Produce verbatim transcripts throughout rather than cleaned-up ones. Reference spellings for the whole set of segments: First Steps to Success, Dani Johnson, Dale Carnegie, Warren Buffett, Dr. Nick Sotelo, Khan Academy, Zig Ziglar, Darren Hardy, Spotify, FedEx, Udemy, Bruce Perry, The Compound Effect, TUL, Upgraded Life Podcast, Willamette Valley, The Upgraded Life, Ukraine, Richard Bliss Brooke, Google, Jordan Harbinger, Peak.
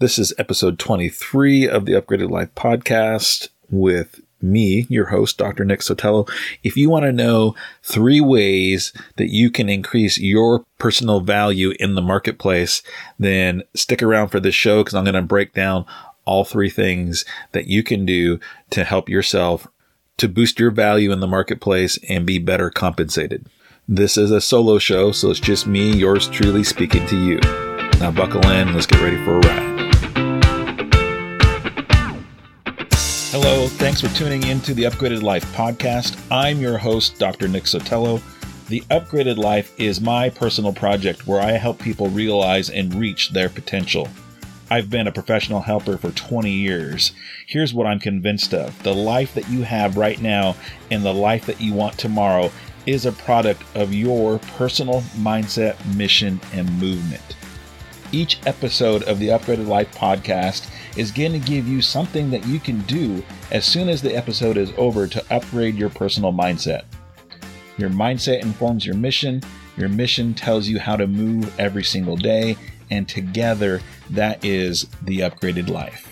This is episode twenty-three of the Upgraded Life Podcast with me, your host, Doctor Nick Sotelo. If you want to know three ways that you can increase your personal value in the marketplace, then stick around for this show because I'm going to break down all three things that you can do to help yourself to boost your value in the marketplace and be better compensated. This is a solo show, so it's just me, yours truly, speaking to you. Now buckle in, let's get ready for a ride. Hello, thanks for tuning in to the Upgraded Life Podcast. I'm your host, Doctor Nick Sotelo. The Upgraded Life is my personal project where I help people realize and reach their potential. I've been a professional helper for twenty years. Here's what I'm convinced of. The life that you have right now and the life that you want tomorrow is a product of your personal mindset, mission, and movement. Each episode of the Upgraded Life Podcast is going to give you something that you can do as soon as the episode is over to upgrade your personal mindset. Your mindset informs your mission. Your mission tells you how to move every single day. And together, that is the Upgraded Life.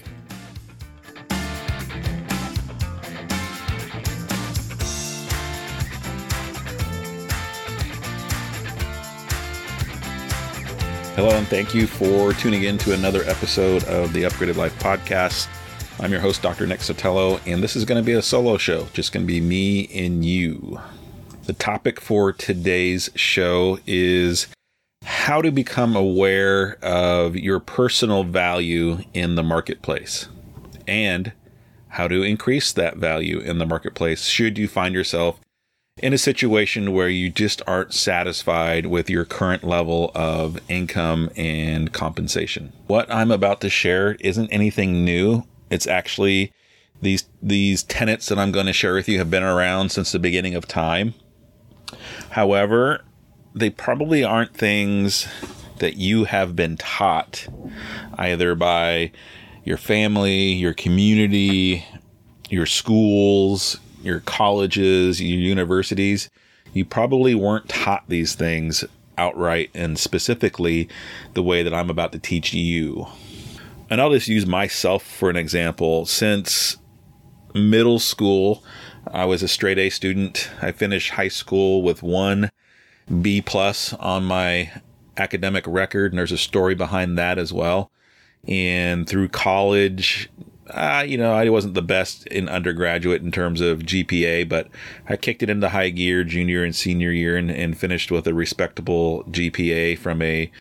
Hello, and thank you for tuning in to another episode of the Upgraded Life Podcast. I'm your host, Doctor Nick Sotelo, and this is going to be a solo show, just going to be me and you. The topic for today's show is how to become aware of your personal value in the marketplace and how to increase that value in the marketplace should you find yourself in a situation where you just aren't satisfied with your current level of income and compensation. What I'm about to share isn't anything new. It's actually these these tenets that I'm going to share with you have been around since the beginning of time. However, they probably aren't things that you have been taught either by your family, your community, your schools, your colleges, your universities. You probably weren't taught these things outright and specifically the way that I'm about to teach you. And I'll just use myself for an example. Since middle school, I was a straight A student. I finished high school with one B plus on my academic record, and there's a story behind that as well. And through college, uh, you know, I wasn't the best in undergraduate in terms of G P A, but I kicked it into high gear junior and senior year and, and finished with a respectable G P A from a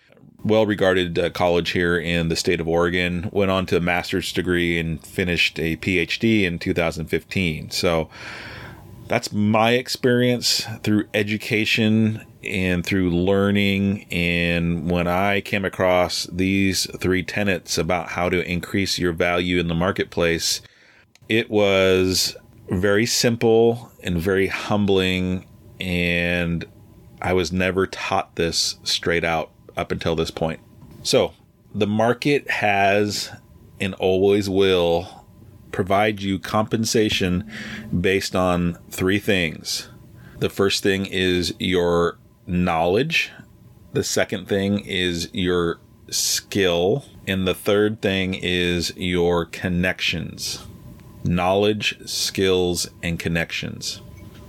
well-regarded uh, college here in the state of Oregon. Went on to a master's degree and finished a P H D in two thousand fifteen. So that's my experience through education and through learning. And when I came across these three tenets about how to increase your value in the marketplace, it was very simple and very humbling. And I was never taught this straight out up until this point. So the market has and always will provide you compensation based on three things. The first thing is your knowledge. The second thing is your skill. And the third thing is your connections. Knowledge, skills, and connections.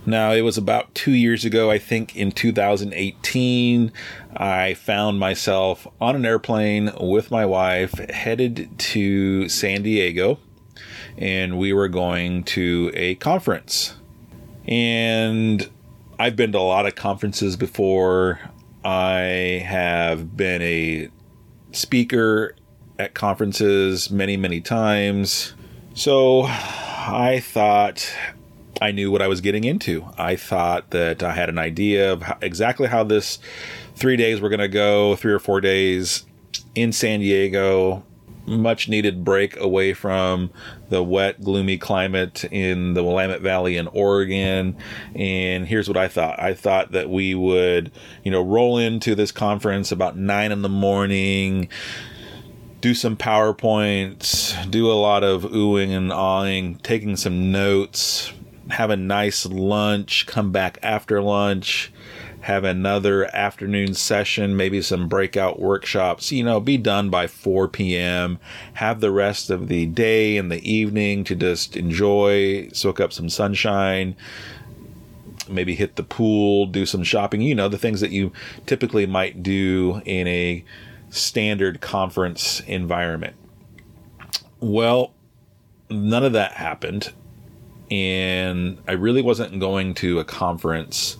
Now, it was about two years ago, I think in two thousand eighteen, I found myself on an airplane with my wife headed to San Diego. And we were going to a conference. And I've been to a lot of conferences before. I have been a speaker at conferences many, many times. So I thought I knew what I was getting into. I thought that I had an idea of how, exactly how this three days were going to go, three or four days in San Diego. Much needed break away from the wet, gloomy climate in the Willamette Valley in Oregon. And here's what I thought. I thought that we would, you know, roll into this conference about nine in the morning, do some PowerPoints, do a lot of oohing and ahhing, taking some notes, have a nice lunch, come back after lunch, have another afternoon session, maybe some breakout workshops, you know, be done by four p.m. Have the rest of the day and the evening to just enjoy, soak up some sunshine, maybe hit the pool, do some shopping, you know, the things that you typically might do in a standard conference environment. Well, none of that happened. And I really wasn't going to a conference.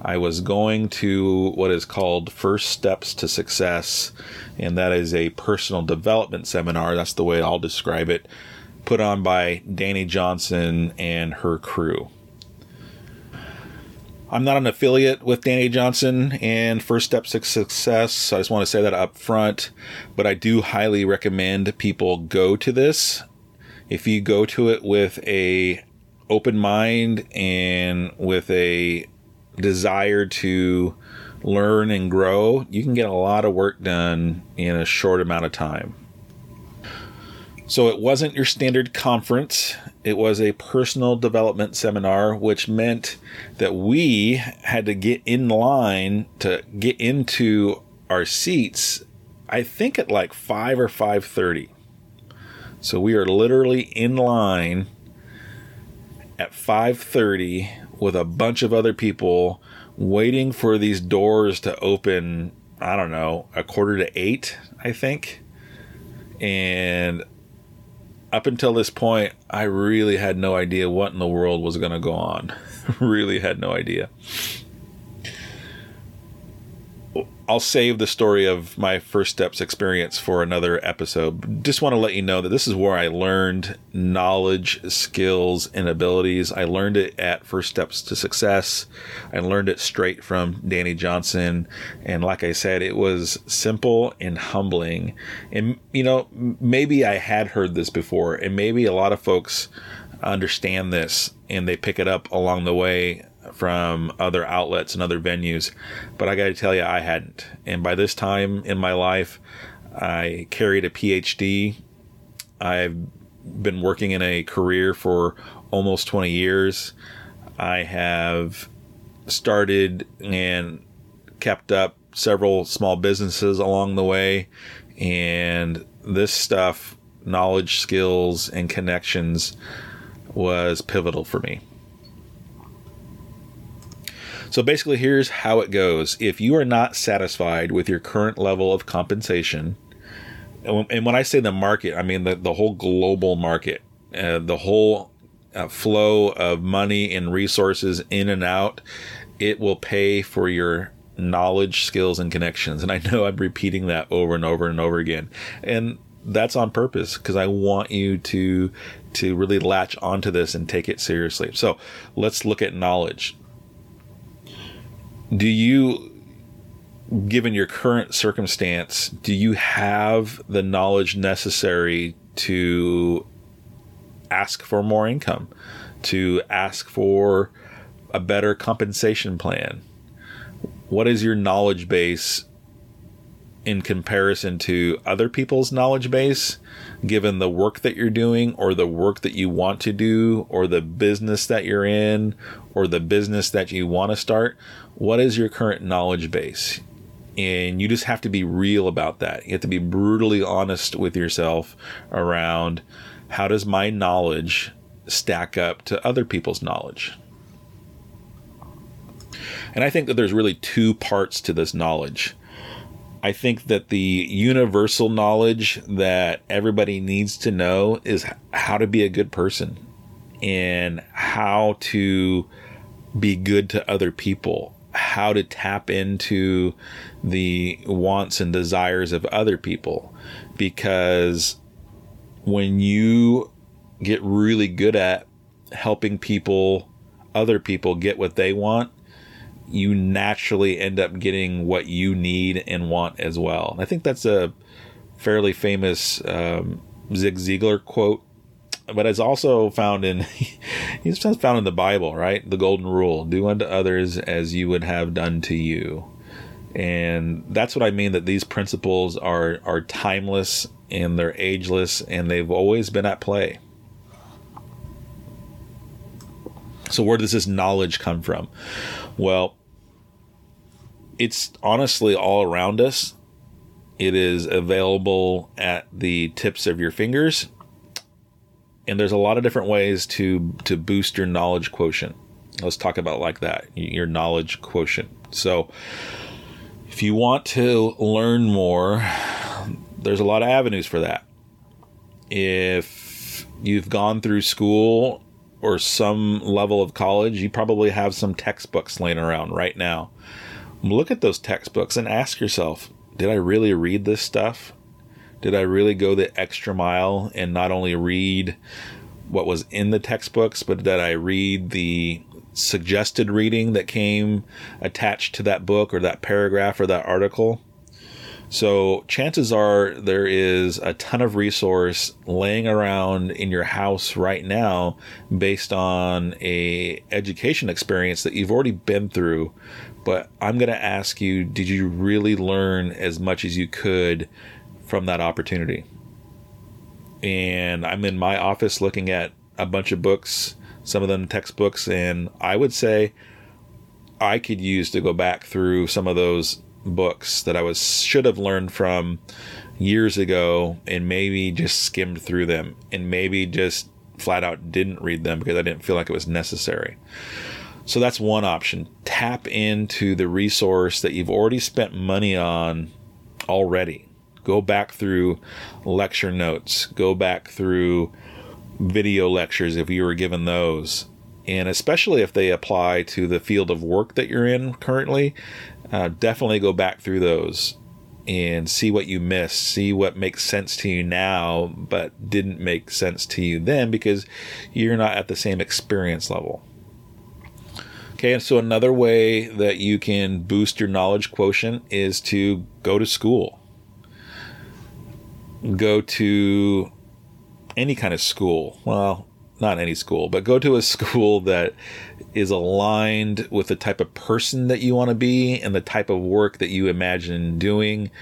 I was going to what is called First Steps to Success, and that is a personal development seminar. That's the way I'll describe it, put on by Dani Johnson and her crew. I'm not an affiliate with Dani Johnson and First Steps to Success, so I just want to say that up front, but I do highly recommend people go to this. If you go to it with a open mind and with a desire to learn and grow, you can get a lot of work done in a short amount of time. So it wasn't your standard conference. It was a personal development seminar, which meant that we had to get in line to get into our seats, I think at like five or five thirty. So we are literally in line at five thirty with a bunch of other people waiting for these doors to open, I don't know, a quarter to eight, I think. And up until this point, I really had no idea what in the world was going to go on. Really had no idea. I'll save the story of my First Steps experience for another episode. Just want to let you know that this is where I learned knowledge, skills, and abilities. I learned it at First Steps to Success. I learned it straight from Dani Johnson. And like I said, it was simple and humbling. And, you know, maybe I had heard this before, and maybe a lot of folks understand this and they pick it up along the way from other outlets and other venues, but I got to tell you, I hadn't. And by this time in my life, I carried a P H D. I've been working in a career for almost twenty years. I have started and kept up several small businesses along the way. And this stuff, knowledge, skills, and connections, was pivotal for me. So basically, here's how it goes. If you are not satisfied with your current level of compensation, and when I say the market, I mean the, the whole global market, uh, the whole uh, flow of money and resources in and out, it will pay for your knowledge, skills, and connections. And I know I'm repeating that over and over and over again. And that's on purpose, because I want you to, to really latch onto this and take it seriously. So let's look at knowledge. Do you, given your current circumstance, do you have the knowledge necessary to ask for more income, to ask for a better compensation plan? What is your knowledge base in comparison to other people's knowledge base, given the work that you're doing or the work that you want to do or the business that you're in or the business that you want to start? What is your current knowledge base? And you just have to be real about that. You have to be brutally honest with yourself around, how does my knowledge stack up to other people's knowledge? And I think that there's really two parts to this knowledge. I think that the universal knowledge that everybody needs to know is how to be a good person and how to be good to other people, how to tap into the wants and desires of other people. Because when you get really good at helping people, other people get what they want, you naturally end up getting what you need and want as well. And I think that's a fairly famous um, Zig Ziglar quote, but it's also found in it's found in the Bible, right? The golden rule: do unto others as you would have done to you. And that's what I mean, that these principles are are timeless and they're ageless, and they've always been at play. So where does this knowledge come from? Well, it's honestly all around us. It is available at the tips of your fingers. And there's a lot of different ways to, to boost your knowledge quotient. Let's talk about like that, your knowledge quotient. So if you want to learn more, there's a lot of avenues for that. If you've gone through school or some level of college, you probably have some textbooks laying around right now. Look at those textbooks and ask yourself, did I really read this stuff? Did I really go the extra mile and not only read what was in the textbooks, but did I read the suggested reading that came attached to that book or that paragraph or that article? So chances are there is a ton of resource laying around in your house right now based on a education experience that you've already been through. But I'm going to ask you, did you really learn as much as you could from that opportunity? And I'm in my office looking at a bunch of books, some of them textbooks, and I would say I could use to go back through some of those books that I was should have learned from years ago and maybe just skimmed through them and maybe just flat out didn't read them because I didn't feel like it was necessary. So that's one option. Tap into the resource that you've already spent money on already. Go back through lecture notes. Go back through video lectures if you were given those. And especially if they apply to the field of work that you're in currently, uh, definitely go back through those and see what you missed. See what makes sense to you now, but didn't make sense to you then because you're not at the same experience level. Okay, and so another way that you can boost your knowledge quotient is to go to school. Go to any kind of school. Well, not any school, but go to a school that is aligned with the type of person that you want to be and the type of work that you imagine doing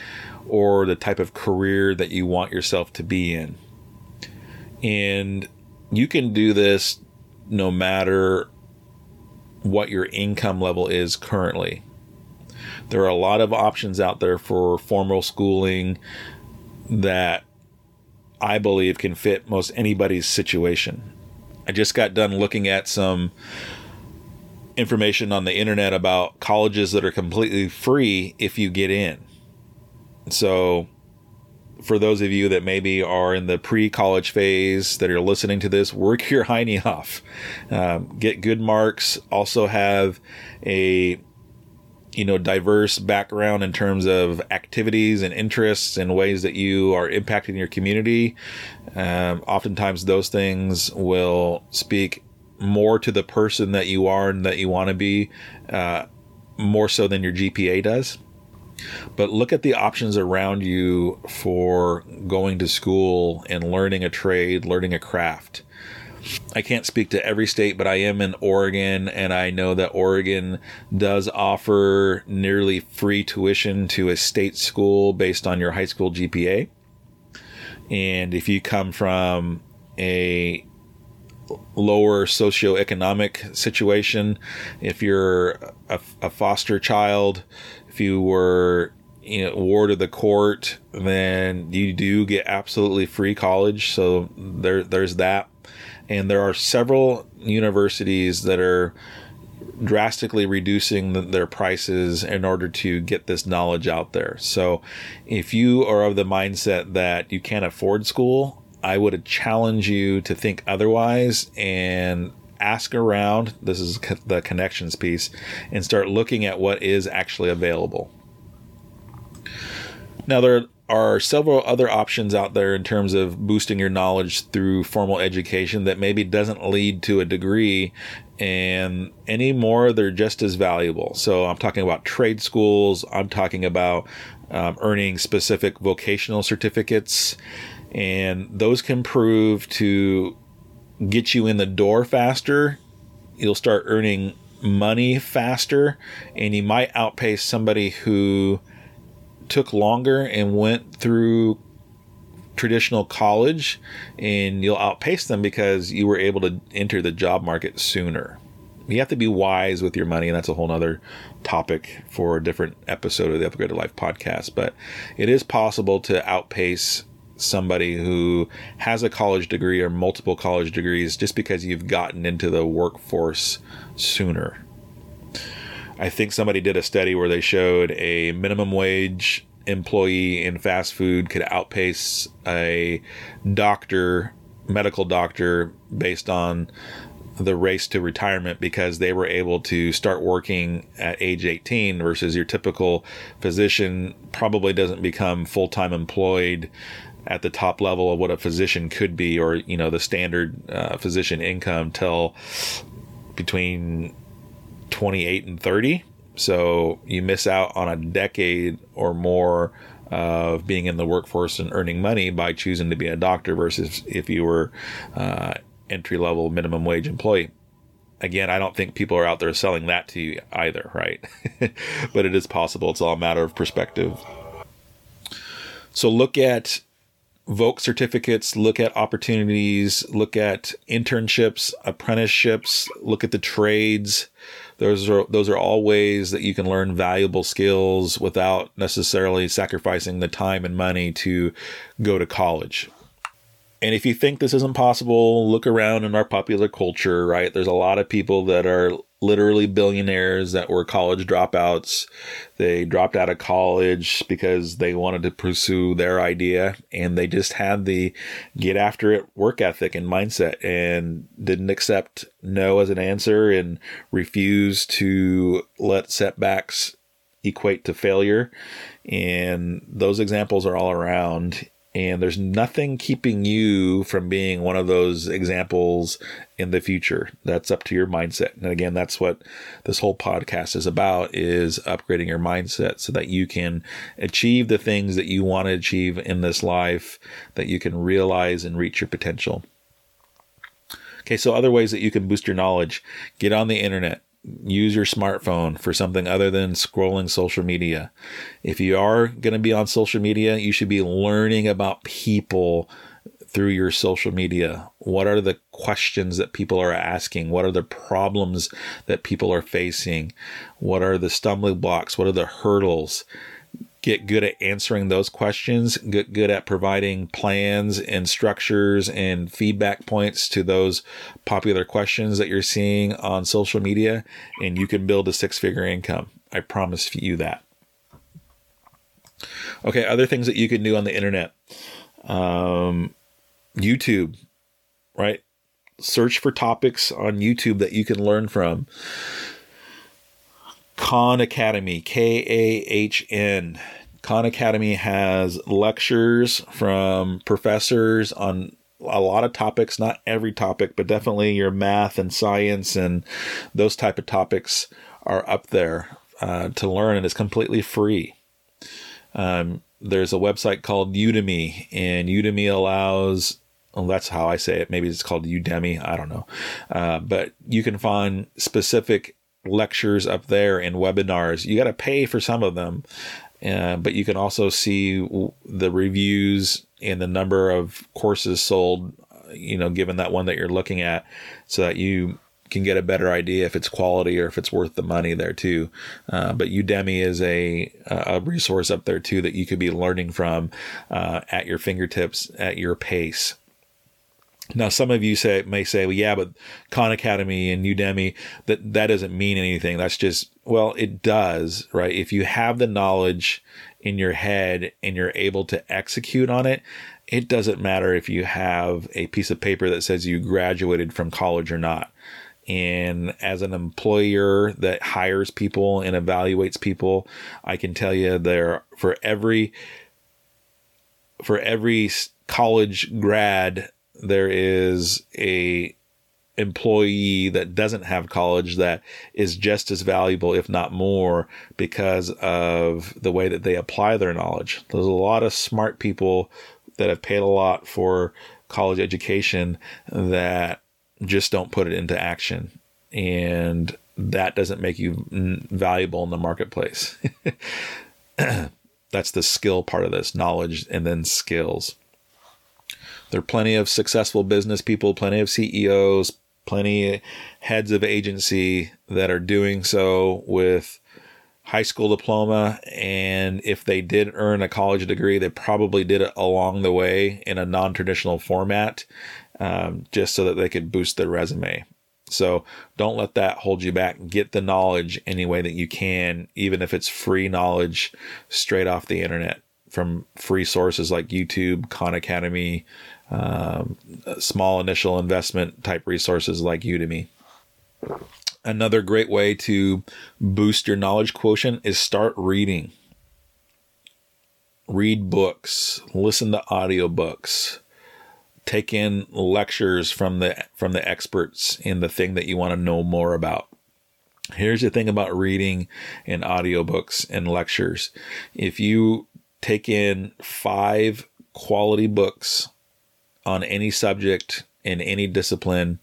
or the type of career that you want yourself to be in. And you can do this no matter what your income level is currently. There are a lot of options out there for formal schooling that I believe can fit most anybody's situation. I just got done looking at some information on the internet about colleges that are completely free if you get in. So for those of you that maybe are in the pre-college phase that are listening to this, work your hiney off. Um, get good marks. Also have a you know, diverse background in terms of activities and interests and ways that you are impacting your community. Um, oftentimes those things will speak more to the person that you are and that you want to be, uh, more so than your G P A does. But look at the options around you for going to school and learning a trade, learning a craft. I can't speak to every state, but I am in Oregon, and I know that Oregon does offer nearly free tuition to a state school based on your high school G P A. And if you come from a lower socioeconomic situation, if you're a, a foster child, if you were you know, ward of the court, then you do get absolutely free college. So there, there's that. And there are several universities that are drastically reducing the, their prices in order to get this knowledge out there. So if you are of the mindset that you can't afford school, I would challenge you to think otherwise and ask around. This is the connections piece, and start looking at what is actually available. Now, there are are several other options out there in terms of boosting your knowledge through formal education that maybe doesn't lead to a degree, and anymore, they're just as valuable. So I'm talking about trade schools. I'm talking about um, earning specific vocational certificates, and those can prove to get you in the door faster. You'll start earning money faster, and you might outpace somebody who took longer and went through traditional college, and you'll outpace them because you were able to enter the job market sooner. You have to be wise with your money, and that's a whole other topic for a different episode of the Upgraded Life podcast. But it is possible to outpace somebody who has a college degree or multiple college degrees just because you've gotten into the workforce sooner. I think somebody did a study where they showed a minimum wage employee in fast food could outpace a doctor, medical doctor, based on the race to retirement because they were able to start working at age eighteen versus your typical physician probably doesn't become full-time employed at the top level of what a physician could be, or, you know, the standard uh, physician income till between twenty-eight and thirty. So you miss out on a decade or more of being in the workforce and earning money by choosing to be a doctor versus if you were uh, entry-level minimum wage employee. Again, I don't think people are out there selling that to you either, right? But it is possible. It's all a matter of perspective. So look at V O C certificates, look at opportunities, look at internships, apprenticeships, look at the trades. Those are those are all ways that you can learn valuable skills without necessarily sacrificing the time and money to go to college. And if you think this isn't possible, look around in our popular culture, right? There's a lot of people that are literally billionaires that were college dropouts. They dropped out of college because they wanted to pursue their idea, and they just had the get after it work ethic and mindset and didn't accept no as an answer and refused to let setbacks equate to failure. And those examples are all around. And there's nothing keeping you from being one of those examples in the future. That's up to your mindset. And again, that's what this whole podcast is about, is upgrading your mindset so that you can achieve the things that you want to achieve in this life, that you can realize and reach your potential. Okay, so other ways that you can boost your knowledge. Get on the internet. Use your smartphone for something other than scrolling social media. If you are going to be on social media, you should be learning about people through your social media. What are the questions that people are asking? What are the problems that people are facing? What are the stumbling blocks? What are the hurdles? Get good at answering those questions, get good at providing plans and structures and feedback points to those popular questions that you're seeing on social media, and you can build a six-figure income. I promise you that. Okay, other things that you can do on the internet. Um, YouTube, right? Search for topics on YouTube that you can learn from. Khan Academy, K A H N. Khan Academy has lectures from professors on a lot of topics, not every topic, but definitely your math and science and those type of topics are up there uh, to learn, and it's completely free. Um, there's a website called Udemy, and Udemy allows... Well, that's how I say it. Maybe it's called Udemy. I don't know. Uh, but you can find specific lectures up there and webinars. You got to pay for some of them, uh, but you can also see w- the reviews and the number of courses sold, you know, given that one that you're looking at, so that you can get a better idea if it's quality or if it's worth the money there too. Uh, but Udemy is a, a resource up there too that you could be learning from uh, at your fingertips, at your pace. Now, some of you say may say, well, yeah, but Khan Academy and Udemy, that, that doesn't mean anything. That's just, well, it does, right? If you have the knowledge in your head and you're able to execute on it, it doesn't matter if you have a piece of paper that says you graduated from college or not. And as an employer that hires people and evaluates people, I can tell you there for every, for every college grad, there is a employee that doesn't have college that is just as valuable, if not more, because of the way that they apply their knowledge. There's a lot of smart people that have paid a lot for college education that just don't put it into action. And that doesn't make you valuable in the marketplace. That's the skill part of this, knowledge and then skills. There are plenty of successful business people, plenty of C E Os, plenty of heads of agency that are doing so with high school diploma, and if they did earn a college degree, they probably did it along the way in a non-traditional format, um, just so that they could boost their resume. So don't let that hold you back. Get the knowledge any way that you can, even if it's free knowledge straight off the internet from free sources like YouTube, Khan Academy, um, small initial investment type resources like Udemy. Another great way to boost your knowledge quotient is start reading. Read books, listen to audiobooks, take in lectures from the from the experts in the thing that you want to know more about. Here's the thing about reading and audiobooks and lectures. If you take in five quality books on any subject in any discipline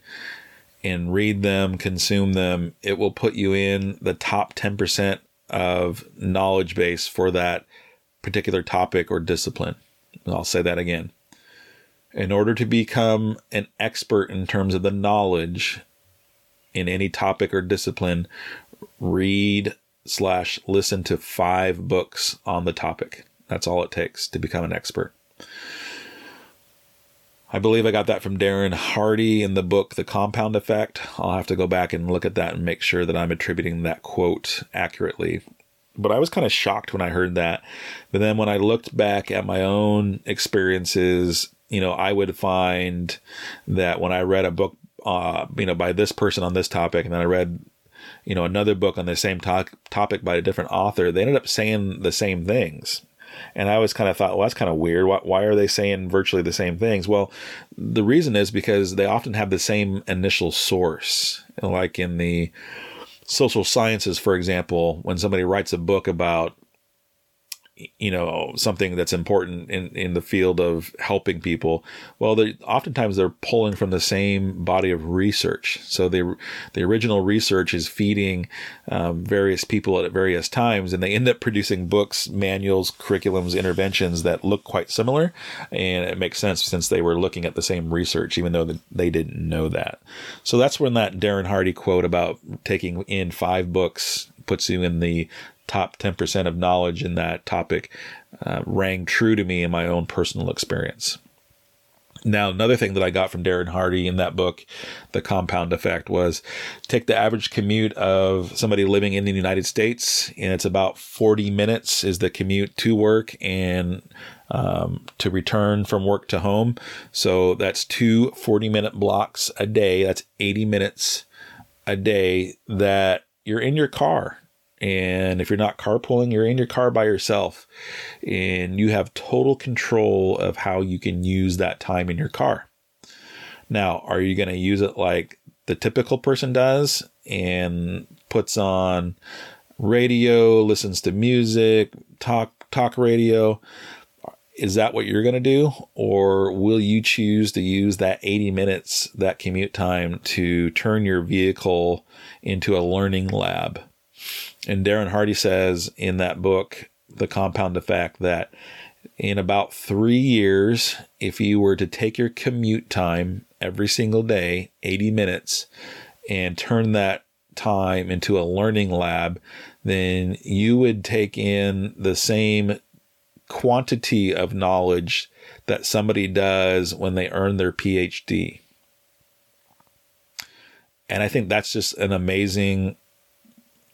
and read them, consume them, it will put you in the top ten percent of knowledge base for that particular topic or discipline. And I'll say that again. In order to become an expert in terms of the knowledge in any topic or discipline, read slash listen to five books on the topic. That's all it takes to become an expert. I believe I got that from Darren Hardy in the book, The Compound Effect. I'll have to go back and look at that and make sure that I'm attributing that quote accurately. But I was kind of shocked when I heard that. But then when I looked back at my own experiences, you know, I would find that when I read a book, uh, you know, by this person on this topic, and then I read, you know, another book on the same to- topic by a different author, they ended up saying the same things. And I always kind of thought, well, that's kind of weird. Why, why are they saying virtually the same things? Well, the reason is because they often have the same initial source. Like in the social sciences, for example, when somebody writes a book about, you know, something that's important in, in the field of helping people, well, they oftentimes they're pulling from the same body of research. So the the original research is feeding um, various people at various times, and they end up producing books, manuals, curriculums, interventions that look quite similar. And it makes sense since they were looking at the same research, even though the, they didn't know that. So that's when that Darren Hardy quote about taking in five books puts you in the top ten percent of knowledge in that topic uh, rang true to me in my own personal experience. Now, another thing that I got from Darren Hardy in that book, The Compound Effect, was take the average commute of somebody living in the United States, and it's about forty minutes is the commute to work and um, to return from work to home. So that's two forty-minute blocks a day. That's eighty minutes a day that you're in your car. And if you're not carpooling, you're in your car by yourself, and you have total control of how you can use that time in your car. Now, are you going to use it like the typical person does and puts on radio, listens to music, talk, talk radio? Is that what you're going to do? Or will you choose to use that eighty minutes, that commute time, to turn your vehicle into a learning lab? And Darren Hardy says in that book, The Compound Effect, that in about three years, if you were to take your commute time every single day, eighty minutes, and turn that time into a learning lab, then you would take in the same quantity of knowledge that somebody does when they earn their P H D. And I think that's just an amazing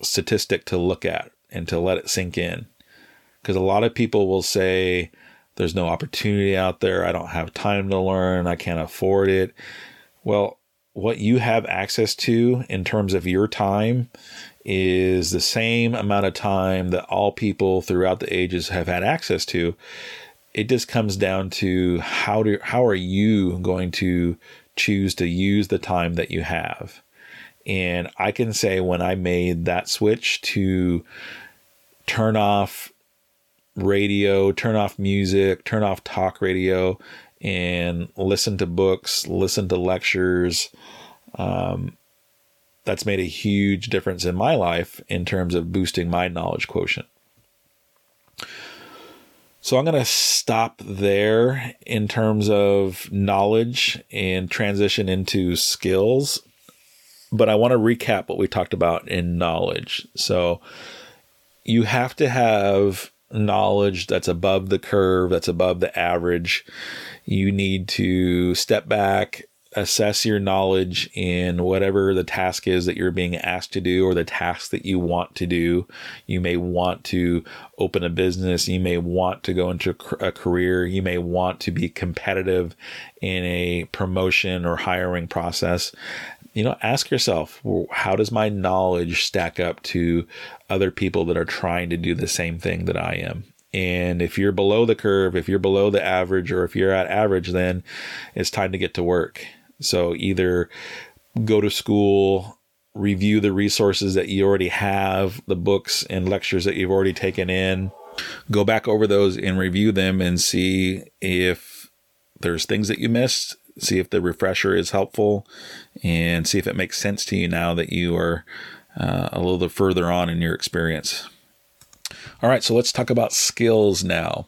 statistic to look at and to let it sink in, because a lot of people will say there's no opportunity out there, I don't have time to learn, I can't afford it. Well, what you have access to in terms of your time is the same amount of time that all people throughout the ages have had access to. It just comes down to how do how are you going to choose to use the time that you have. And I can say when I made that switch to turn off radio, turn off music, turn off talk radio, and listen to books, listen to lectures, um, that's made a huge difference in my life in terms of boosting my knowledge quotient. So I'm going to stop there in terms of knowledge and transition into skills. But I want to recap what we talked about in knowledge. So you have to have knowledge that's above the curve, that's above the average. You need to step back, assess your knowledge in whatever the task is that you're being asked to do, or the task that you want to do. You may want to open a business. You may want to go into a career. You may want to be competitive in a promotion or hiring process. You know, ask yourself, well, how does my knowledge stack up to other people that are trying to do the same thing that I am? And if you're below the curve, if you're below the average, or if you're at average, then it's time to get to work. So either go to school, review the resources that you already have, the books and lectures that you've already taken in, go back over those and review them and see if there's things that you missed. See if the refresher is helpful, and see if it makes sense to you now that you are uh, a little further on in your experience. All right, so let's talk about skills now.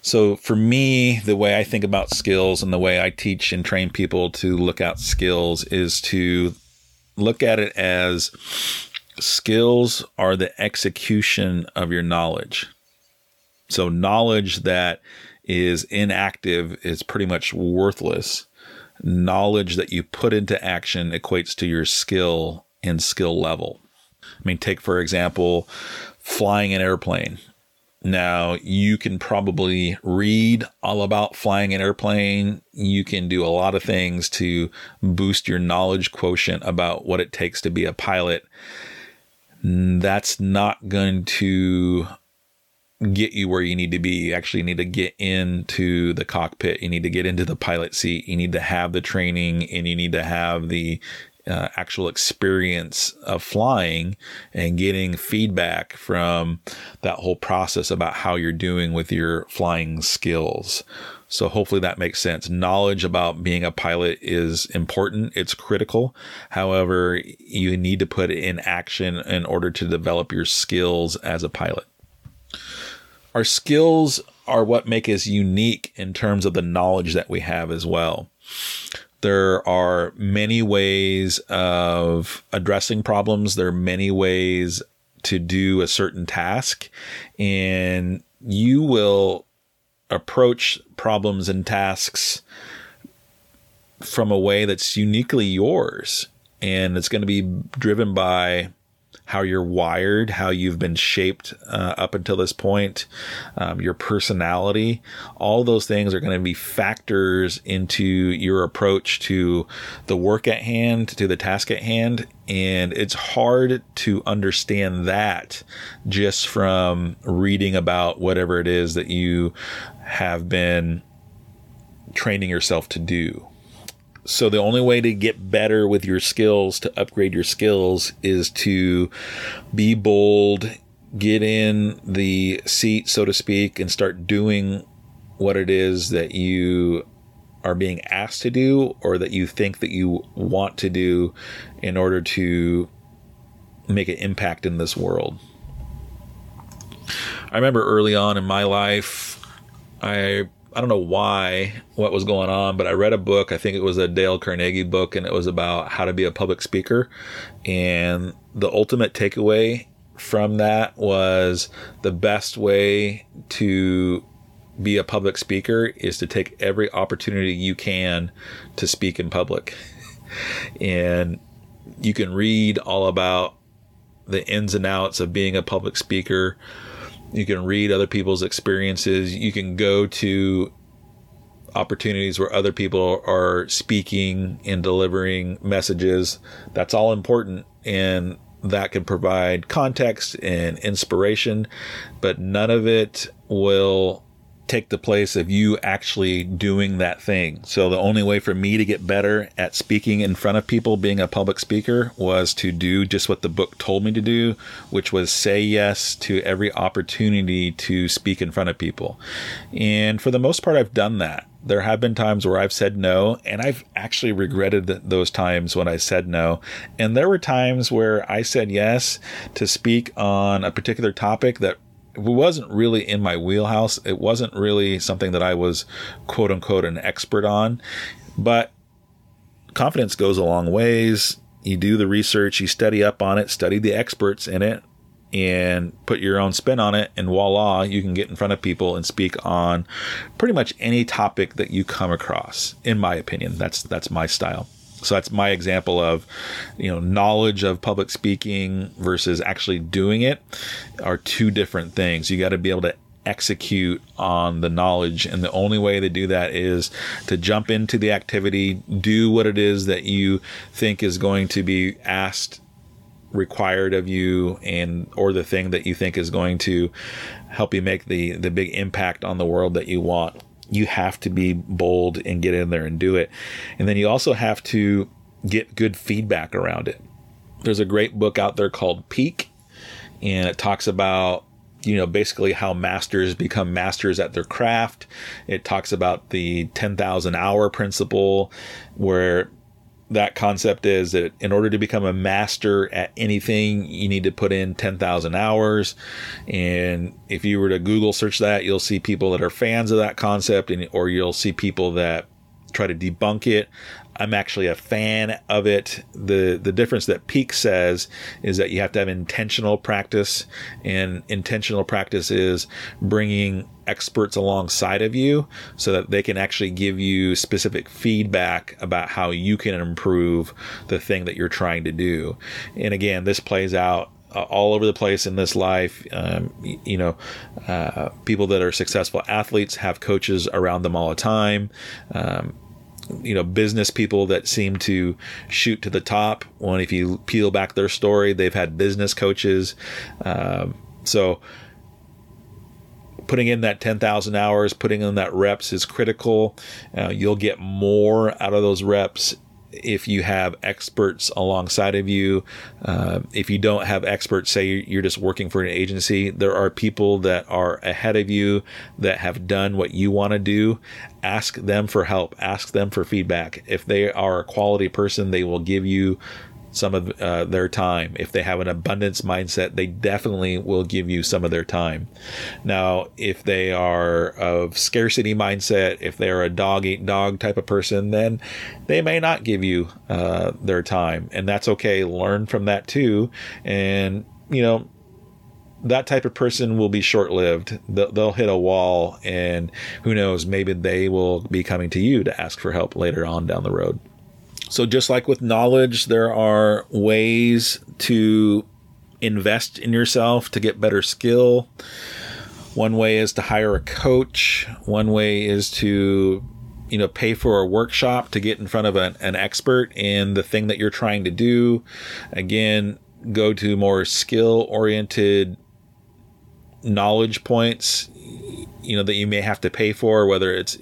So for me, the way I think about skills and the way I teach and train people to look at skills is to look at it as skills are the execution of your knowledge. So knowledge that is inactive is pretty much worthless. Knowledge that you put into action equates to your skill and skill level. I mean, take, for example, flying an airplane. Now, you can probably read all about flying an airplane. You can do a lot of things to boost your knowledge quotient about what it takes to be a pilot. That's not going to get you where you need to be. You actually need to get into the cockpit. You need to get into the pilot seat. You need to have the training, and you need to have the uh, actual experience of flying and getting feedback from that whole process about how you're doing with your flying skills. So hopefully that makes sense. Knowledge about being a pilot is important. It's critical. However, you need to put it in action in order to develop your skills as a pilot. Our skills are what make us unique in terms of the knowledge that we have as well. There are many ways of addressing problems. There are many ways to do a certain task, and you will approach problems and tasks from a way that's uniquely yours. And it's going to be driven by how you're wired, how you've been shaped uh, up until this point, um, your personality. All those things are going to be factors into your approach to the work at hand, to the task at hand. And it's hard to understand that just from reading about whatever it is that you have been training yourself to do. So the only way to get better with your skills, to upgrade your skills, is to be bold, get in the seat, so to speak, and start doing what it is that you are being asked to do, or that you think that you want to do, in order to make an impact in this world. I remember early on in my life, I I don't know why, what was going on, but I read a book. I think it was a Dale Carnegie book, and it was about how to be a public speaker. And the ultimate takeaway from that was the best way to be a public speaker is to take every opportunity you can to speak in public. And you can read all about the ins and outs of being a public speaker. You can read other people's experiences. You can go to opportunities where other people are speaking and delivering messages. That's all important, and that can provide context and inspiration, but none of it will take the place of you actually doing that thing. So the only way for me to get better at speaking in front of people, being a public speaker, was to do just what the book told me to do, which was say yes to every opportunity to speak in front of people. And for the most part, I've done that. There have been times where I've said no, and I've actually regretted th- those times when I said no. And there were times where I said yes to speak on a particular topic that it wasn't really in my wheelhouse. It wasn't really something that I was, quote unquote, an expert on. But confidence goes a long ways. you do the research, you study up on it, study the experts in it, and put your own spin on it, and voila, you can get in front of people and speak on pretty much any topic that you come across. In my opinion, that's that's my style. So that's my example of, you know, knowledge of public speaking versus actually doing it are two different things. You got to be able to execute on the knowledge. And the only way to do that is to jump into the activity, do what it is that you think is going to be asked, required of you, and or the thing that you think is going to help you make the the big impact on the world that you want. You have to be bold and get in there and do it. And then you also have to get good feedback around it. There's a great book out there called Peak, and it talks about, you know, basically how masters become masters at their craft. It talks about the ten thousand hour principle, where that concept is that in order to become a master at anything, you need to put in ten thousand hours. And if you were to Google search that, you'll see people that are fans of that concept, and or you'll see people that try to debunk it. I'm actually a fan of it. The the difference that Peak says is that you have to have intentional practice, and intentional practice is bringing experts alongside of you so that they can actually give you specific feedback about how you can improve the thing that you're trying to do. And again, this plays out uh, all over the place in this life. Um, you, you know, uh, people that are successful athletes have coaches around them all the time. Um, you know, business people that seem to shoot to the top. Well, if you peel back their story, they've had business coaches. Um, so, putting in that ten thousand hours, putting in that reps is critical. Uh, you'll get more out of those reps if you have experts alongside of you. Uh, if you don't have experts, say you're just working for an agency, there are people that are ahead of you that have done what you want to do. Ask them for help. Ask them for feedback. If they are a quality person, they will give you some of uh, their time. If they have an abundance mindset, they definitely will give you some of their time. Now, if they are of scarcity mindset, if they are a dog eat dog type of person, then they may not give you uh, their time, and that's okay. Learn from that too, and you know, that type of person will be short-lived. They'll hit a wall, and who knows, maybe they will be coming to you to ask for help later on down the road. So just like with knowledge, there are ways to invest in yourself to get better skill. One way is to hire a coach. One way is to, you know, pay for a workshop to get in front of an, an expert in the thing that you're trying to do. Again, go to more skill-oriented knowledge points, you know, that you may have to pay for, whether it's,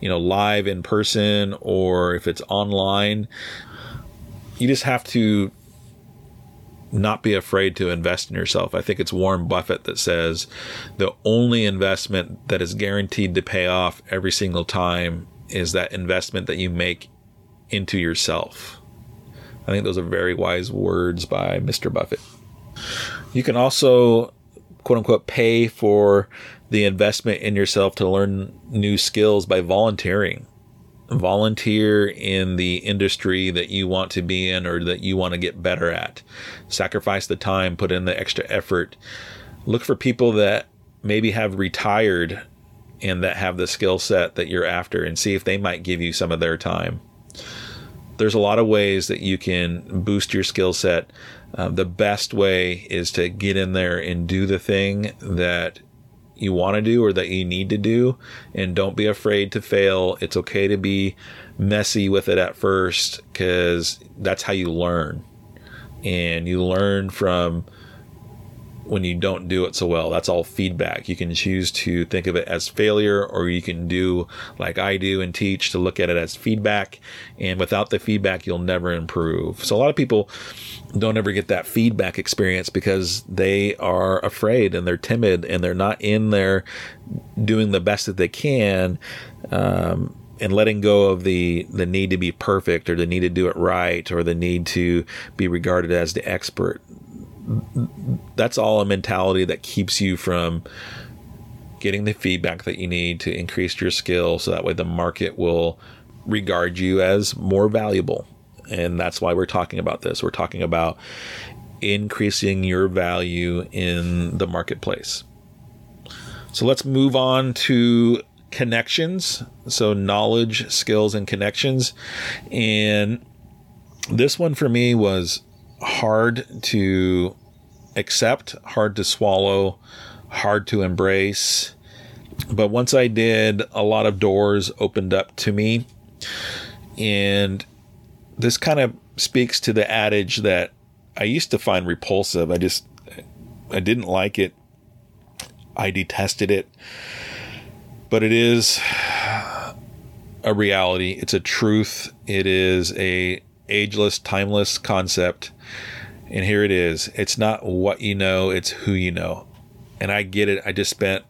you know, live in person or if it's online. You just have to not be afraid to invest in yourself. I think it's Warren Buffett that says the only investment that is guaranteed to pay off every single time is that investment that you make into yourself. I think those are very wise words by Mister Buffett. You can also, quote unquote, pay for the investment in yourself to learn new skills by volunteering. Volunteer in the industry that you want to be in or that you want to get better at. Sacrifice the time, put in the extra effort. Look for people that maybe have retired and that have the skill set that you're after, and see if they might give you some of their time. There's a lot of ways that you can boost your skill set. Uh, the best way is to get in there and do the thing that you want to do or that you need to do, and don't be afraid to fail. It's okay to be messy with it at first, because that's how you learn, and you learn from when you don't do it so well. That's all feedback. You can choose to think of it as failure, or you can do like I do and teach, to look at it as feedback. And without the feedback, you'll never improve. So a lot of people don't ever get that feedback experience because they are afraid and they're timid and they're not in there doing the best that they can, um, and letting go of the, the need to be perfect or the need to do it right or the need to be regarded as the expert. That's all a mentality that keeps you from getting the feedback that you need to increase your skill, so that way the market will regard you as more valuable. And that's why we're talking about this. We're talking about increasing your value in the marketplace. So let's move on to connections. So knowledge, skills, and connections. And this one for me was hard to accept, hard to swallow, hard to embrace. But once I did, a lot of doors opened up to me. And this kind of speaks to the adage that I used to find repulsive. I just, I didn't like it. I detested it. But it is a reality. It's a truth. It is a ageless, timeless concept. And here it is. It's not what you know, it's who you know. And I get it. I just spent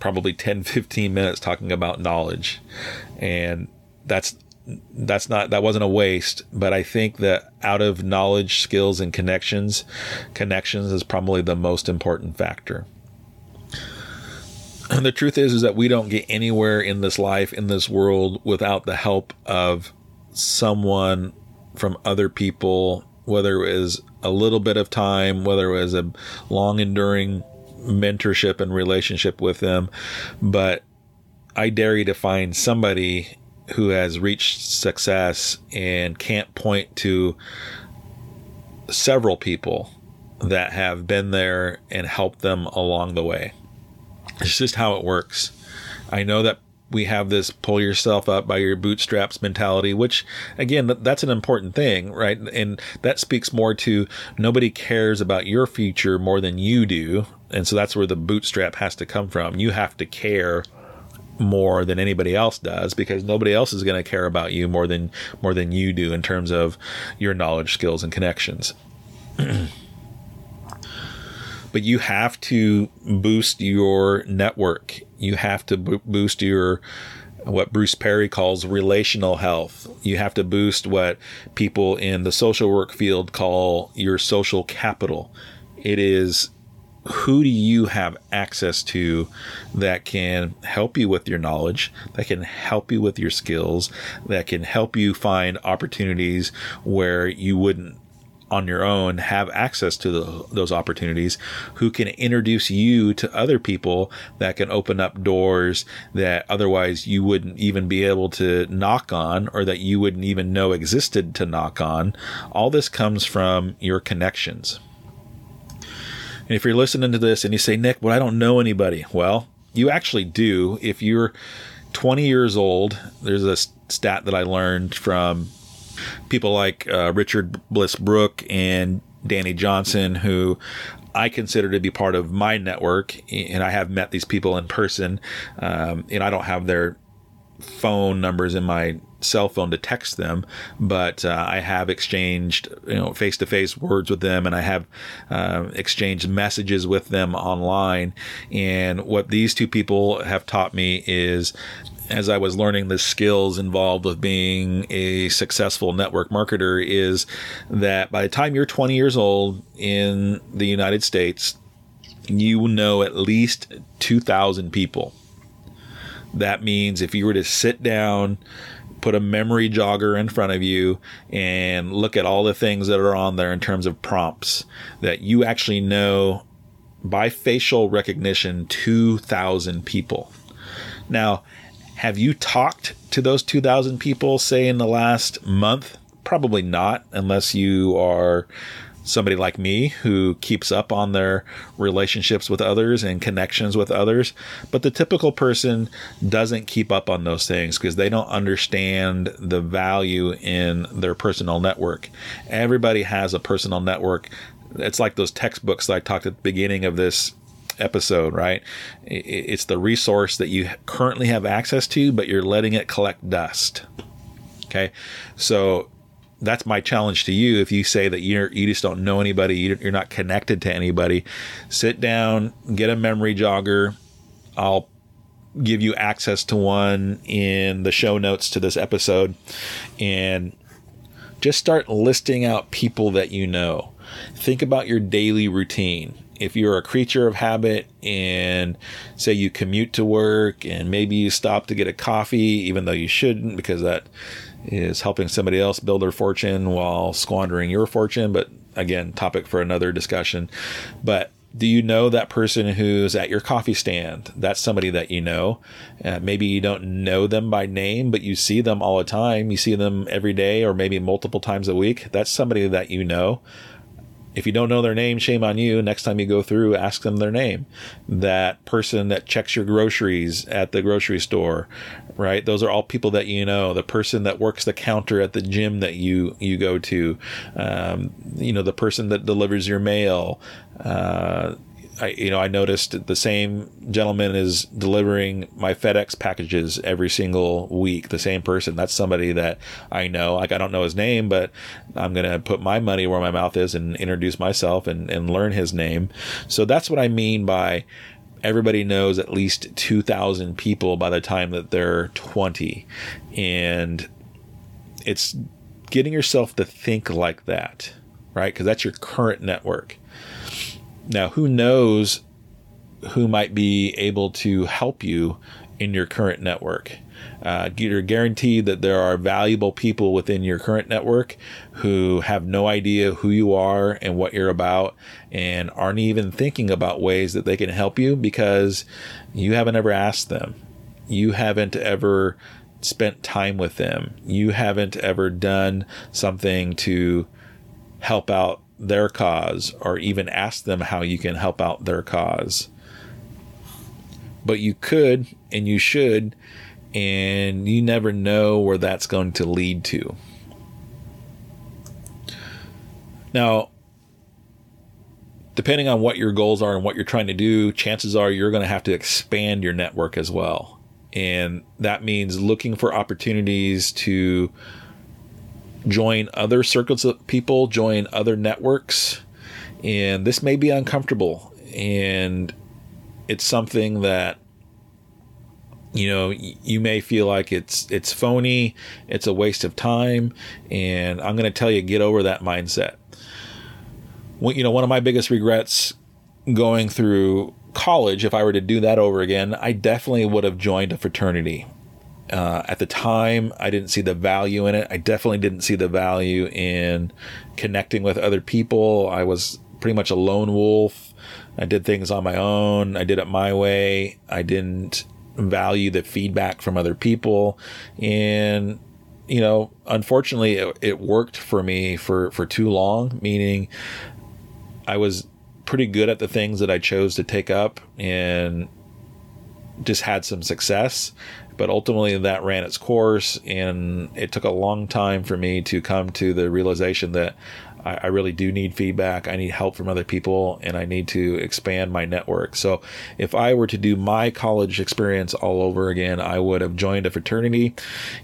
probably ten, fifteen minutes talking about knowledge. And that's that's not that wasn't a waste, but I think that out of knowledge, skills, and connections, connections is probably the most important factor. And the truth is, is that we don't get anywhere in this life, in this world, without the help of someone from other people, whether it is a little bit of time, whether it was a long enduring mentorship and relationship with them. But I dare you to find somebody who has reached success and can't point to several people that have been there and helped them along the way. It's just how it works. I know that we have this pull yourself up by your bootstraps mentality, which again, that's an important thing, right? And that speaks more to nobody cares about your future more than you do. And so that's where the bootstrap has to come from. You have to care more than anybody else does, because nobody else is going to care about you more than more than you do in terms of your knowledge, skills, and connections. But you have to boost your network. You have to bo- boost your, what Bruce Perry calls relational health. You have to boost what people in the social work field call your social capital. It is, who do you have access to that can help you with your knowledge, that can help you with your skills, that can help you find opportunities where you wouldn't on your own have access to the, those opportunities, who can introduce you to other people that can open up doors that otherwise you wouldn't even be able to knock on, or that you wouldn't even know existed to knock on. All this comes from your connections. And if you're listening to this and you say, Nick, well, I don't know anybody. Well, you actually do. If you're twenty years old, there's a stat that I learned from people like uh, Richard Bliss Brooke and Dani Johnson, who I consider to be part of my network. And I have met these people in person, um, and I don't have their phone numbers in my cell phone to text them, but uh, I have exchanged, you know, face-to-face words with them, and I have uh, exchanged messages with them online. And what these two people have taught me is, as I was learning the skills involved with being a successful network marketer, is that by the time you're twenty years old in the United States, you know at least two thousand people. That means if you were to sit down, put a memory jogger in front of you, and look at all the things that are on there in terms of prompts, that you actually know by facial recognition two thousand people. Now, have you talked to those two thousand people, say, in the last month? Probably not, unless you are somebody like me who keeps up on their relationships with others and connections with others. But the typical person doesn't keep up on those things because they don't understand the value in their personal network. Everybody has a personal network. It's like those textbooks that I talked at the beginning of this episode, right? It's the resource that you currently have access to, but you're letting it collect dust. Okay. So that's my challenge to you. If you say that you're, you just don't know anybody, you're not connected to anybody, sit down, get a memory jogger. I'll give you access to one in the show notes to this episode, and just start listing out people that you know. Think about your daily routine. If you're a creature of habit and say you commute to work and maybe you stop to get a coffee, even though you shouldn't, because that is helping somebody else build their fortune while squandering your fortune. But again, topic for another discussion. But do you know that person who's at your coffee stand? That's somebody that you know. Uh, maybe you don't know them by name, but you see them all the time. You see them every day or maybe multiple times a week. That's somebody that you know. If you don't know their name, shame on you. Next time you go through, ask them their name. That person that checks your groceries at the grocery store, right? Those are all people that you know. The person that works the counter at the gym that you, you go to, um, you know, the person that delivers your mail. Uh, I, you know, I noticed the same gentleman is delivering my FedEx packages every single week. The same person. That's somebody that I know. Like, I don't know his name, but I'm going to put my money where my mouth is and introduce myself and, and learn his name. So that's what I mean by everybody knows at least two thousand people by the time that they're twenty. And it's getting yourself to think like that, right? Because that's your current network. Now, who knows who might be able to help you in your current network? Uh, you're guaranteed that there are valuable people within your current network who have no idea who you are and what you're about and aren't even thinking about ways that they can help you because you haven't ever asked them. You haven't ever spent time with them. You haven't ever done something to help out their cause or even ask them how you can help out their cause. But you could and you should, and you never know where that's going to lead to. Now, depending on what your goals are and what you're trying to do, chances are you're going to have to expand your network as well. And that means looking for opportunities to join other circles of people, join other networks. And this may be uncomfortable. And it's something that, you know, you may feel like it's it's phony, it's a waste of time. And I'm going to tell you, get over that mindset. Well, you know, one of my biggest regrets going through college, if I were to do that over again, I definitely would have joined a fraternity. Uh, at the time, I didn't see the value in it. I definitely didn't see the value in connecting with other people. I was pretty much a lone wolf. I did things on my own. I did it my way. I didn't value the feedback from other people. And, you know, unfortunately, it, it worked for me for, for too long, meaning I was pretty good at the things that I chose to take up and just had some success. But ultimately that ran its course, and it took a long time for me to come to the realization that I, I really do need feedback. I need help from other people, and I need to expand my network. So if I were to do my college experience all over again, I would have joined a fraternity.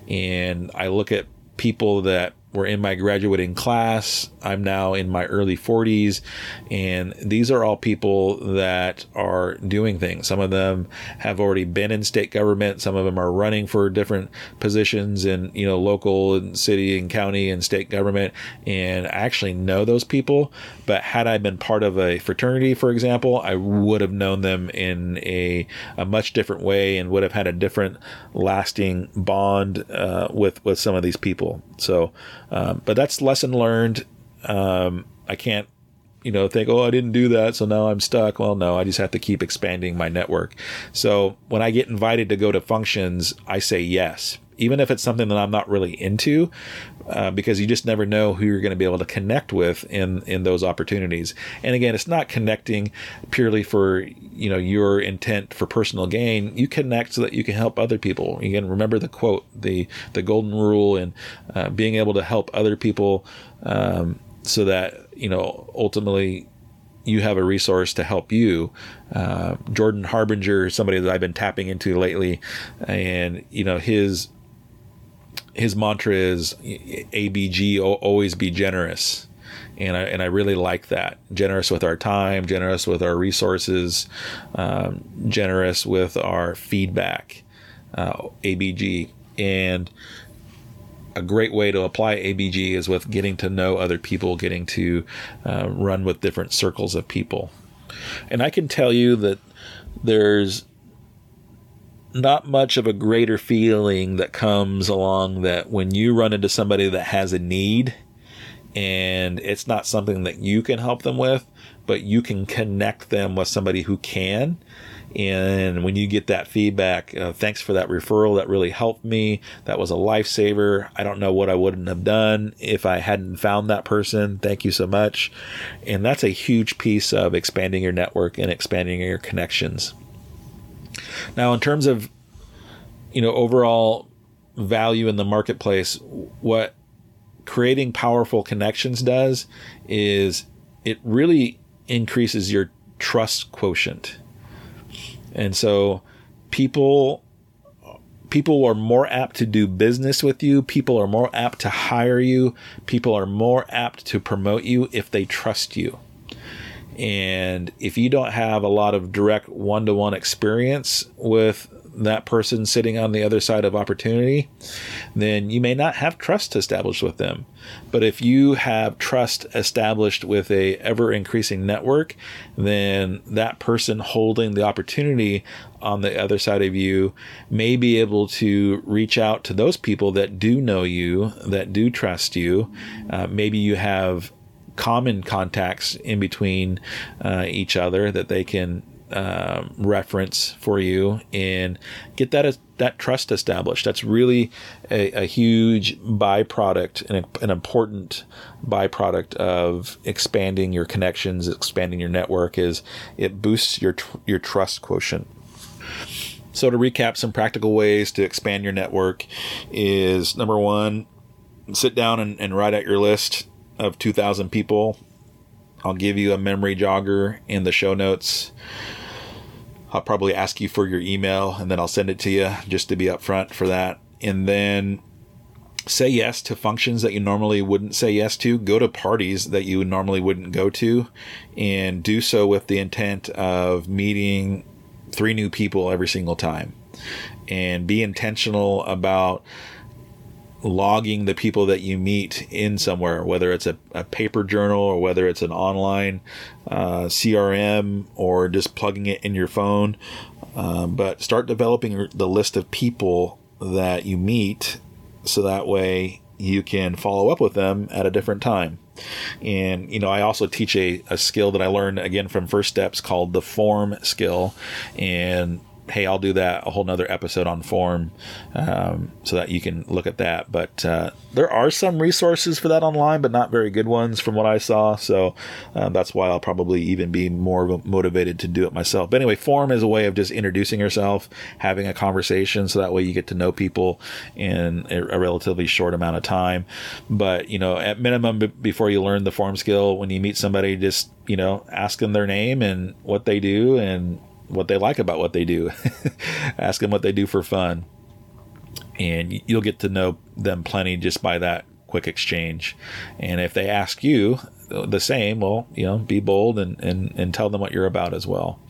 And I look at people that were in my graduating class. I'm now in my early forties, and these are all people that are doing things. Some of them have already been in state government. Some of them are running for different positions in, you know, local and city and county and state government. And I actually know those people. But had I been part of a fraternity, for example, I would have known them in a, a much different way and would have had a different lasting bond uh, with, with some of these people. So, Um, but that's lesson learned. Um, I can't, you know, think, oh, I didn't do that, so now I'm stuck. Well, no, I just have to keep expanding my network. So when I get invited to go to functions, I say yes, even if it's something that I'm not really into, uh, because you just never know who you're going to be able to connect with in, in those opportunities. And again, it's not connecting purely for, you know, your intent for personal gain. You connect so that you can help other people. You can remember the quote, the, the golden rule, and uh, being able to help other people um, so that, you know, ultimately you have a resource to help you. Uh, Jordan Harbinger, somebody that I've been tapping into lately, and, you know, his, his mantra is A B G, always be generous. And I, and I really like that. Generous with our time, generous with our resources, um, generous with our feedback, uh, A B G. And a great way to apply A B G is with getting to know other people, getting to uh, run with different circles of people. And I can tell you that there's not much of a greater feeling that comes along that when you run into somebody that has a need and it's not something that you can help them with, but you can connect them with somebody who can. And when you get that feedback, uh, thanks for that referral. That really helped me. That was a lifesaver. I don't know what I wouldn't have done if I hadn't found that person. Thank you so much. And that's a huge piece of expanding your network and expanding your connections. Now, in terms of, you know, overall value in the marketplace, what creating powerful connections does is it really increases your trust quotient. And so people people are more apt to do business with you. People are more apt to hire you. People are more apt to promote you if they trust you. And if you don't have a lot of direct one-to-one experience with that person sitting on the other side of opportunity, then you may not have trust established with them. But if you have trust established with a ever-increasing network, then that person holding the opportunity on the other side of you may be able to reach out to those people that do know you, that do trust you. Uh, maybe you have common contacts in between uh, each other that they can Um, reference for you and get that that trust established. That's really a, a huge byproduct and a, an important byproduct of expanding your connections, expanding your network, is it boosts your your trust quotient. So to recap, some practical ways to expand your network is, number one, sit down and, and write out your list of two thousand people. I'll give you a memory jogger in the show notes. I'll probably ask you for your email and then I'll send it to you just to be upfront for that. And then say yes to functions that you normally wouldn't say yes to. Go to parties that you normally wouldn't go to, and do so with the intent of meeting three new people every single time. And be intentional about logging the people that you meet in somewhere, whether it's a, a paper journal or whether it's an online uh, C R M or just plugging it in your phone. Uh, but start developing the list of people that you meet so that way you can follow up with them at a different time. And, you know, I also teach a, a skill that I learned again from First Steps called the form skill. And hey, I'll do that a whole nother episode on form um, so that you can look at that. But uh, there are some resources for that online, but not very good ones from what I saw. So uh, that's why I'll probably even be more motivated to do it myself. But anyway, form is a way of just introducing yourself, having a conversation. So that way you get to know people in a, a relatively short amount of time. But, you know, at minimum, b- before you learn the form skill, when you meet somebody, just, you know, ask them their name and what they do and what they like about what they do. Ask them what they do for fun, and you'll get to know them plenty just by that quick exchange. And if they ask you the same, well, you know, be bold and, and, and tell them what you're about as well.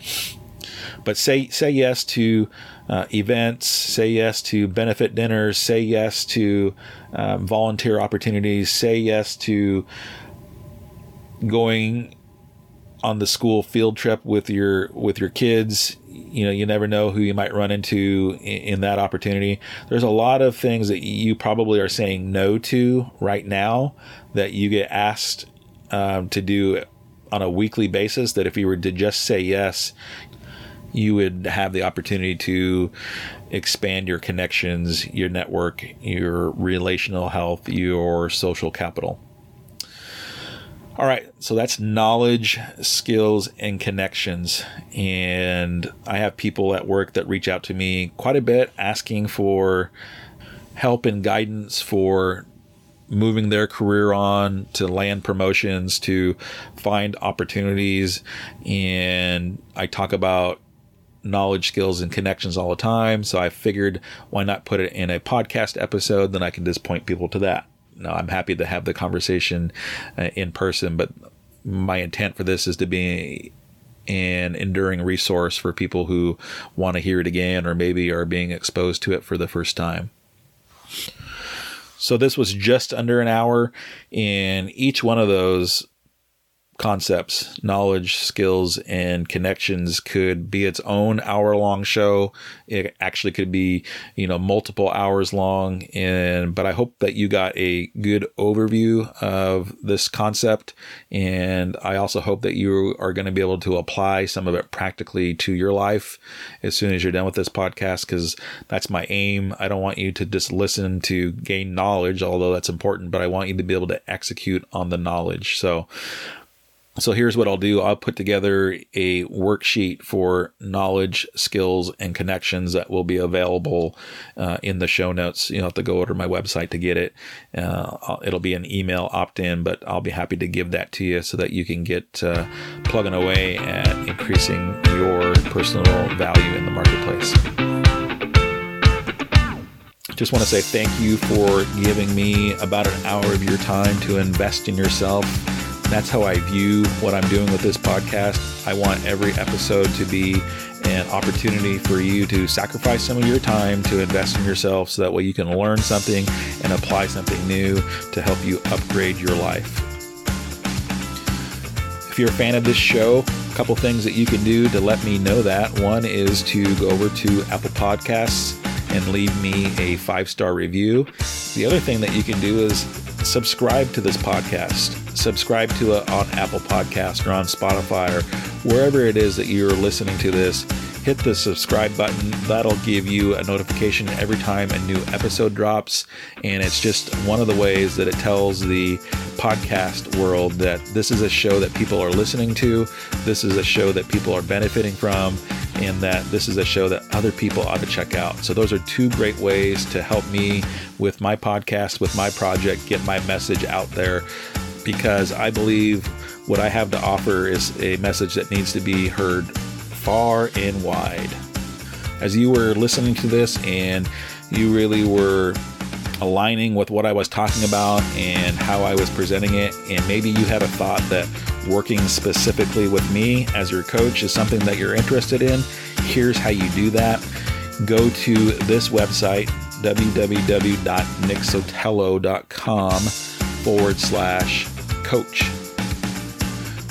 But say say yes to uh, events, say yes to benefit dinners, say yes to uh, volunteer opportunities, say yes to going on the school field trip with your with your kids. You know, you never know who you might run into in, in that opportunity. There's a lot of things that you probably are saying no to right now that you get asked um, to do on a weekly basis, that if you were to just say yes, you would have the opportunity to expand your connections, your network, your relational health, your social capital. All right, so that's knowledge, skills, and connections. And I have people at work that reach out to me quite a bit asking for help and guidance for moving their career on, to land promotions, to find opportunities. And I talk about knowledge, skills, and connections all the time. So I figured, why not put it in a podcast episode? Then I can just point people to that. No, I'm happy to have the conversation uh, in person, but my intent for this is to be an enduring resource for people who want to hear it again, or maybe are being exposed to it for the first time. So this was just under an hour, and each one of those concepts, knowledge, skills, and connections could be its own hour-long show. It actually could be, you know, multiple hours long. And but I hope that you got a good overview of this concept. And I also hope that you are going to be able to apply some of it practically to your life as soon as you're done with this podcast, because that's my aim. I don't want you to just listen to gain knowledge, although that's important, but I want you to be able to execute on the knowledge. So So here's what I'll do. I'll put together a worksheet for knowledge, skills, and connections that will be available uh, in the show notes. You'll have to go over to my website to get it. Uh, it'll be an email opt-in, but I'll be happy to give that to you so that you can get uh, plugging away at increasing your personal value in the marketplace. Just want to say thank you for giving me about an hour of your time to invest in yourself. That's how I view what I'm doing with this podcast. I want every episode to be an opportunity for you to sacrifice some of your time to invest in yourself, so that way you can learn something and apply something new to help you upgrade your life. If you're a fan of this show, a couple things that you can do to let me know that. One is to go over to Apple Podcasts and leave me a five-star review. The other thing that you can do is subscribe to this podcast. Subscribe to it on Apple Podcasts or on Spotify or wherever it is that you're listening to this. Hit the subscribe button. That'll give you a notification every time a new episode drops. And it's just one of the ways that it tells the podcast world that this is a show that people are listening to, this is a show that people are benefiting from, and that this is a show that other people ought to check out. So those are two great ways to help me with my podcast, with my project, get my message out there, because I believe what I have to offer is a message that needs to be heard far and wide. As you were listening to this and you really were aligning with what I was talking about and how I was presenting it, and maybe you had a thought that working specifically with me as your coach is something that you're interested in, here's how you do that. Go to this website, www.nicksotelo.com forward slash coach.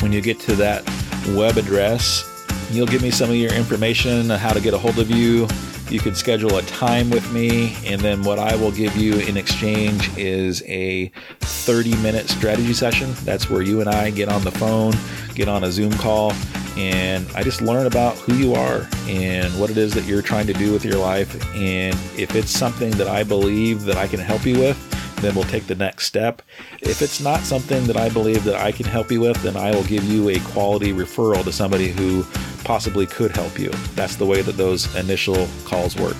When you get to that web address, you'll give me some of your information on how to get a hold of you. You can schedule a time with me, and then what I will give you in exchange is a thirty-minute strategy session. That's where you and I get on the phone, get on a Zoom call, and I just learn about who you are and what it is that you're trying to do with your life. And if it's something that I believe that I can help you with, then we'll take the next step. If it's not something that I believe that I can help you with, then I will give you a quality referral to somebody who possibly could help you. That's the way that those initial calls work.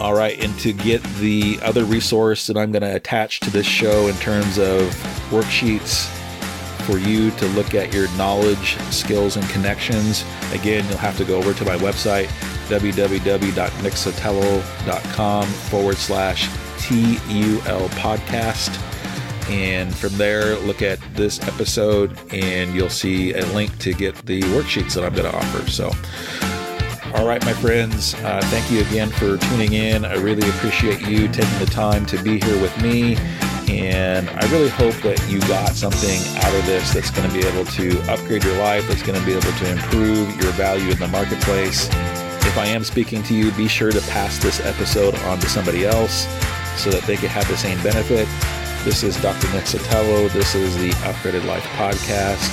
All right, and to get the other resource that I'm going to attach to this show in terms of worksheets for you to look at your knowledge, skills, and connections, again, you'll have to go over to my website, www.nicksotelo.com forward slash T U L podcast. And from there, look at this episode and you'll see a link to get the worksheets that I'm going to offer. So, all right, my friends, uh, thank you again for tuning in. I really appreciate you taking the time to be here with me. And I really hope that you got something out of this that's going to be able to upgrade your life, that's going to be able to improve your value in the marketplace. If I am speaking to you, be sure to pass this episode on to somebody else so that they could have the same benefit. This is Doctor Nick Sotelo. This is the Upgraded Life Podcast,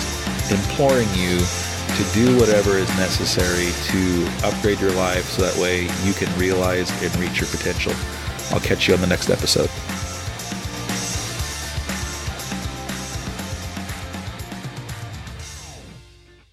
imploring you to do whatever is necessary to upgrade your life so that way you can realize and reach your potential. I'll catch you on the next episode.